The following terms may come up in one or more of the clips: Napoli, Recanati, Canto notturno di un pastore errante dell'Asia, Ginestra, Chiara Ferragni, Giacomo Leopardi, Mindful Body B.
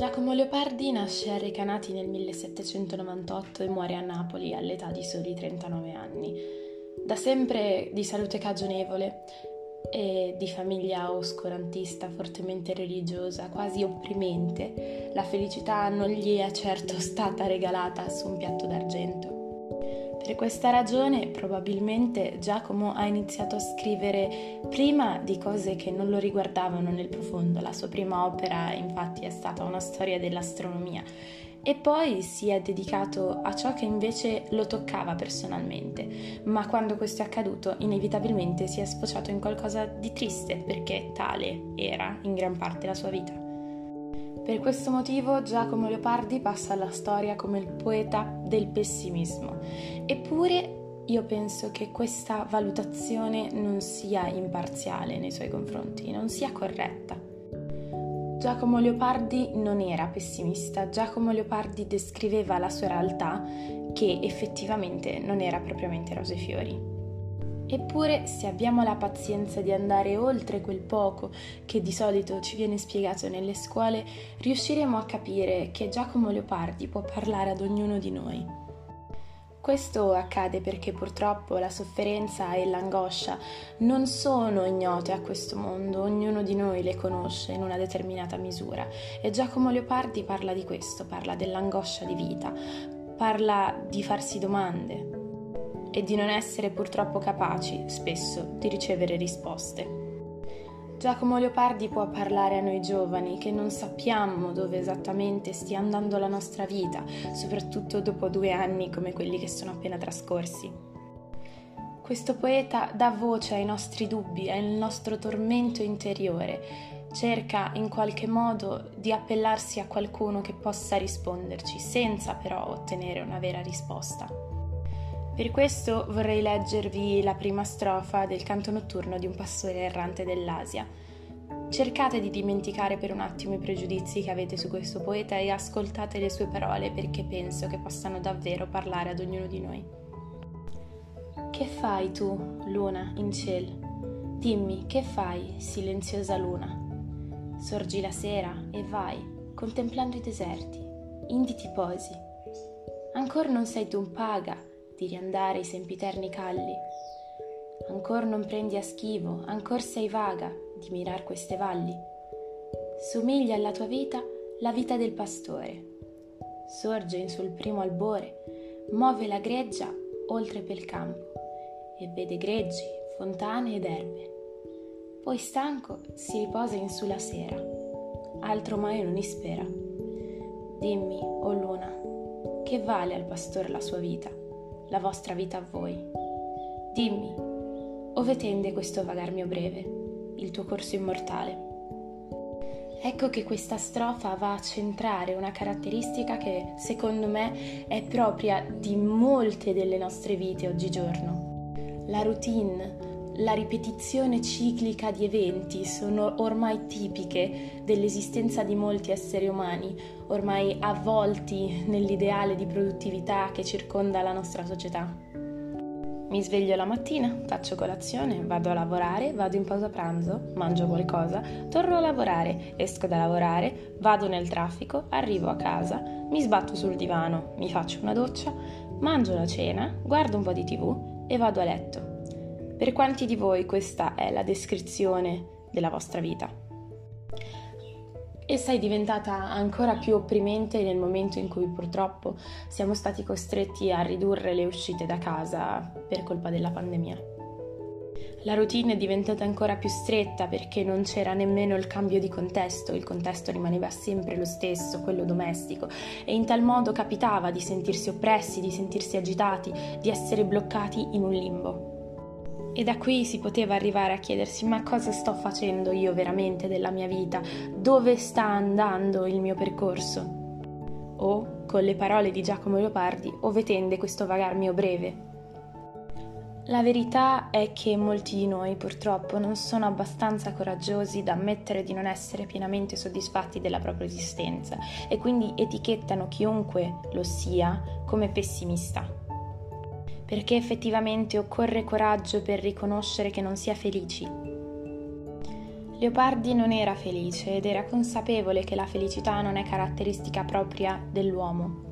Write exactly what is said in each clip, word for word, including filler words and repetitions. Giacomo Leopardi nasce a Recanati nel millesettecentonovantotto e muore a Napoli all'età di soli trentanove anni. Da sempre di salute cagionevole e di famiglia oscurantista, fortemente religiosa, quasi opprimente, la felicità non gli è certo stata regalata su un piatto d'argento. Per questa ragione probabilmente Giacomo ha iniziato a scrivere prima di cose che non lo riguardavano nel profondo. La sua prima opera infatti è stata una storia dell'astronomia e poi si è dedicato a ciò che invece lo toccava personalmente, ma quando questo è accaduto inevitabilmente si è sfociato in qualcosa di triste, perché tale era in gran parte la sua vita. Per questo motivo Giacomo Leopardi passa alla storia come il poeta del pessimismo. Eppure io penso che questa valutazione non sia imparziale nei suoi confronti, non sia corretta. Giacomo Leopardi non era pessimista, Giacomo Leopardi descriveva la sua realtà, che effettivamente non era propriamente rose e fiori. Eppure, se abbiamo la pazienza di andare oltre quel poco che di solito ci viene spiegato nelle scuole, riusciremo a capire che Giacomo Leopardi può parlare ad ognuno di noi. Questo accade perché purtroppo la sofferenza e l'angoscia non sono ignote a questo mondo, ognuno di noi le conosce in una determinata misura e Giacomo Leopardi parla di questo, parla dell'angoscia di vita, parla di farsi domande e di non essere purtroppo capaci, spesso, di ricevere risposte. Giacomo Leopardi può parlare a noi giovani che non sappiamo dove esattamente stia andando la nostra vita, soprattutto dopo due anni come quelli che sono appena trascorsi. Questo poeta dà voce ai nostri dubbi, al nostro tormento interiore, cerca in qualche modo di appellarsi a qualcuno che possa risponderci, senza però ottenere una vera risposta. Per questo vorrei leggervi la prima strofa del Canto notturno di un pastore errante dell'Asia. Cercate di dimenticare per un attimo i pregiudizi che avete su questo poeta e ascoltate le sue parole, perché penso che possano davvero parlare ad ognuno di noi. Che fai tu, luna, in ciel? Dimmi, che fai, silenziosa luna? Sorgi la sera e vai, contemplando i deserti, indi ti posi. Ancor non sei tu paga di riandare i sempiterni calli, ancor non prendi a schivo, ancor sei vaga di mirar queste valli. Somiglia alla tua vita la vita del pastore, sorge in sul primo albore, muove la greggia oltre pel campo e vede greggi, fontane ed erbe. Poi stanco si riposa in su la sera, altro mai non ispera. Dimmi, o luna, che vale al pastore la sua vita, la vostra vita a voi? Dimmi, ove tende questo vagar mio breve, il tuo corso immortale? Ecco che questa strofa va a centrare una caratteristica che, secondo me, è propria di molte delle nostre vite oggigiorno. La routine, la ripetizione ciclica di eventi sono ormai tipiche dell'esistenza di molti esseri umani, ormai avvolti nell'ideale di produttività che circonda la nostra società. Mi sveglio la mattina, faccio colazione, vado a lavorare, vado in pausa pranzo, mangio qualcosa, torno a lavorare, esco da lavorare, vado nel traffico, arrivo a casa, mi sbatto sul divano, mi faccio una doccia, mangio la cena, guardo un po' di tivù e vado a letto. Per quanti di voi questa è la descrizione della vostra vita? Essa è diventata ancora più opprimente nel momento in cui purtroppo siamo stati costretti a ridurre le uscite da casa per colpa della pandemia. La routine è diventata ancora più stretta perché non c'era nemmeno il cambio di contesto, il contesto rimaneva sempre lo stesso, quello domestico, e in tal modo capitava di sentirsi oppressi, di sentirsi agitati, di essere bloccati in un limbo. E da qui si poteva arrivare a chiedersi: ma cosa sto facendo io veramente della mia vita? Dove sta andando il mio percorso? O, con le parole di Giacomo Leopardi, ove tende questo vagar mio breve? La verità è che molti di noi purtroppo non sono abbastanza coraggiosi da ammettere di non essere pienamente soddisfatti della propria esistenza e quindi etichettano chiunque lo sia come pessimista. Perché effettivamente occorre coraggio per riconoscere che non si è felici. Leopardi non era felice ed era consapevole che la felicità non è caratteristica propria dell'uomo.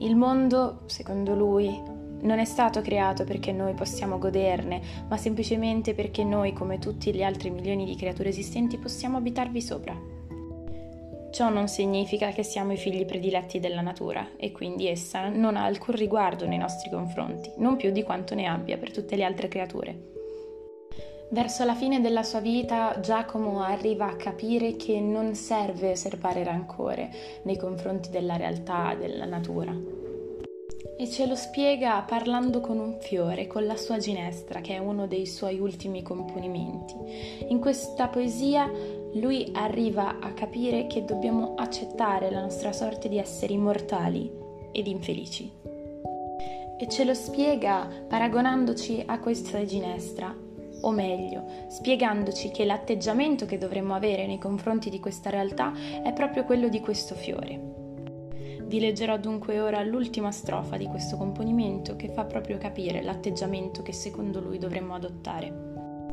Il mondo, secondo lui, non è stato creato perché noi possiamo goderne, ma semplicemente perché noi, come tutti gli altri milioni di creature esistenti, possiamo abitarvi sopra. Ciò non significa che siamo i figli prediletti della natura, e quindi essa non ha alcun riguardo nei nostri confronti, non più di quanto ne abbia per tutte le altre creature. Verso la fine della sua vita, Giacomo arriva a capire che non serve serbare rancore nei confronti della realtà, della natura. E ce lo spiega parlando con un fiore, con la sua Ginestra, che è uno dei suoi ultimi componimenti. In questa poesia lui arriva a capire che dobbiamo accettare la nostra sorte di esseri mortali ed infelici. E ce lo spiega paragonandoci a questa Ginestra, o meglio, spiegandoci che l'atteggiamento che dovremmo avere nei confronti di questa realtà è proprio quello di questo fiore. Vi leggerò dunque ora l'ultima strofa di questo componimento che fa proprio capire l'atteggiamento che secondo lui dovremmo adottare.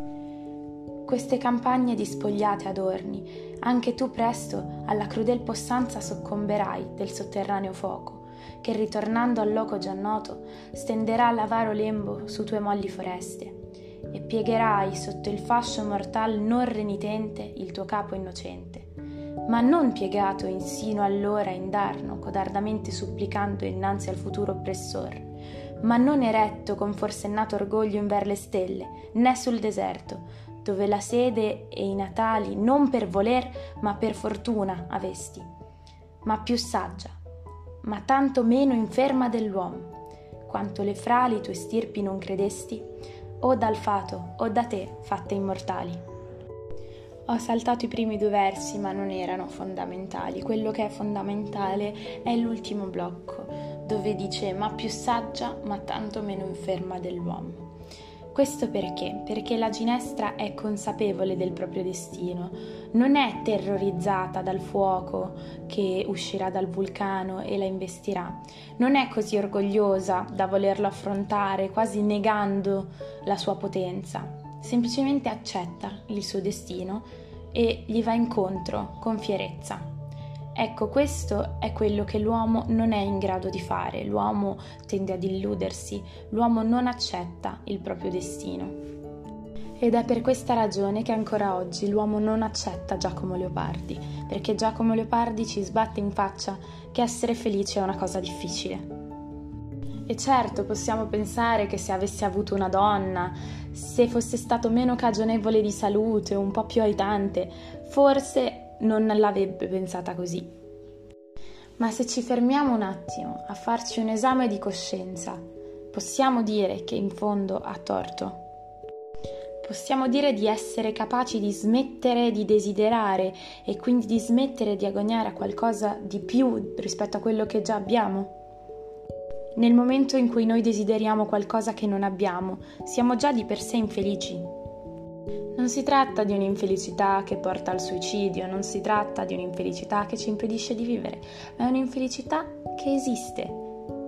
Queste campagne dispogliate ad orni, anche tu presto alla crudel possanza soccomberai del sotterraneo fuoco, che ritornando al loco già noto stenderà l'avaro lembo su tue molli foreste. E piegherai sotto il fascio mortal non renitente il tuo capo innocente, ma non piegato insino allora indarno, codardamente supplicando innanzi al futuro oppressor, ma non eretto con forsennato orgoglio inver le stelle, né sul deserto, dove la sede e i natali non per voler, ma per fortuna avesti, ma più saggia, ma tanto meno inferma dell'uomo, quanto le frali tue stirpi non credesti, o dal fato, o da te, fatte immortali. Ho saltato i primi due versi, ma non erano fondamentali. Quello che è fondamentale è l'ultimo blocco, dove dice «ma più saggia, ma tanto meno inferma dell'uomo». Questo perché? Perché la Ginestra è consapevole del proprio destino, non è terrorizzata dal fuoco che uscirà dal vulcano e la investirà, non è così orgogliosa da volerlo affrontare, quasi negando la sua potenza, semplicemente accetta il suo destino e gli va incontro con fierezza. Ecco, questo è quello che l'uomo non è in grado di fare, l'uomo tende ad illudersi, l'uomo non accetta il proprio destino. Ed è per questa ragione che ancora oggi l'uomo non accetta Giacomo Leopardi, perché Giacomo Leopardi ci sbatte in faccia che essere felice è una cosa difficile. E certo, possiamo pensare che se avessi avuto una donna, se fosse stato meno cagionevole di salute, un po' più aitante, forse non l'avrebbe pensata così. Ma se ci fermiamo un attimo a farci un esame di coscienza, possiamo dire che in fondo ha torto? Possiamo dire di essere capaci di smettere di desiderare e quindi di smettere di agognare a qualcosa di più rispetto a quello che già abbiamo? Nel momento in cui noi desideriamo qualcosa che non abbiamo, siamo già di per sé infelici. Non si tratta di un'infelicità che porta al suicidio, non si tratta di un'infelicità che ci impedisce di vivere, ma è un'infelicità che esiste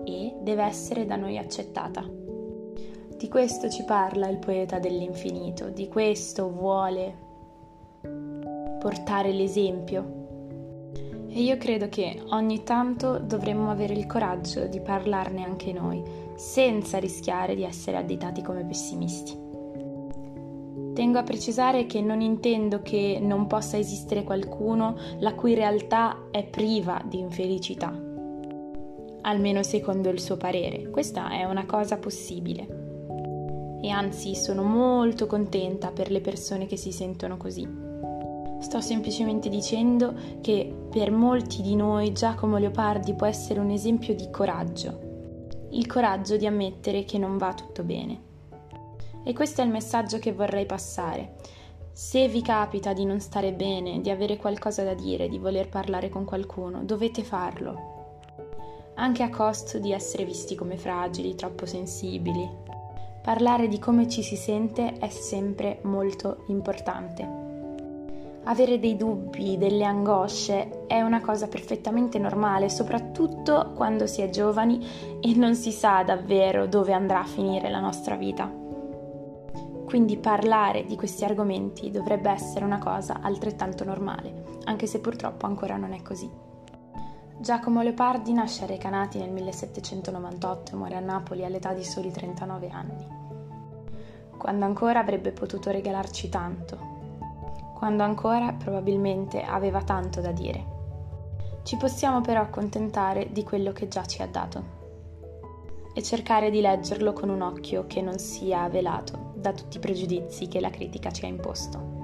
e deve essere da noi accettata. Di questo ci parla il poeta dell'infinito, di questo vuole portare l'esempio. E io credo che ogni tanto dovremmo avere il coraggio di parlarne anche noi, senza rischiare di essere additati come pessimisti. Tengo a precisare che non intendo che non possa esistere qualcuno la cui realtà è priva di infelicità, almeno secondo il suo parere. Questa è una cosa possibile. E anzi, sono molto contenta per le persone che si sentono così. Sto semplicemente dicendo che per molti di noi Giacomo Leopardi può essere un esempio di coraggio. Il coraggio di ammettere che non va tutto bene. E questo è il messaggio che vorrei passare. Se vi capita di non stare bene, di avere qualcosa da dire, di voler parlare con qualcuno, dovete farlo. Anche a costo di essere visti come fragili, troppo sensibili. Parlare di come ci si sente è sempre molto importante. Avere dei dubbi, delle angosce è una cosa perfettamente normale, soprattutto quando si è giovani e non si sa davvero dove andrà a finire la nostra vita. Quindi parlare di questi argomenti dovrebbe essere una cosa altrettanto normale, anche se purtroppo ancora non è così. Giacomo Leopardi nasce a Recanati nel millesettecentonovantotto e muore a Napoli all'età di soli trentanove anni. Quando ancora avrebbe potuto regalarci tanto. Quando ancora probabilmente aveva tanto da dire. Ci possiamo però accontentare di quello che già ci ha dato e cercare di leggerlo con un occhio che non sia velato da tutti i pregiudizi che la critica ci ha imposto.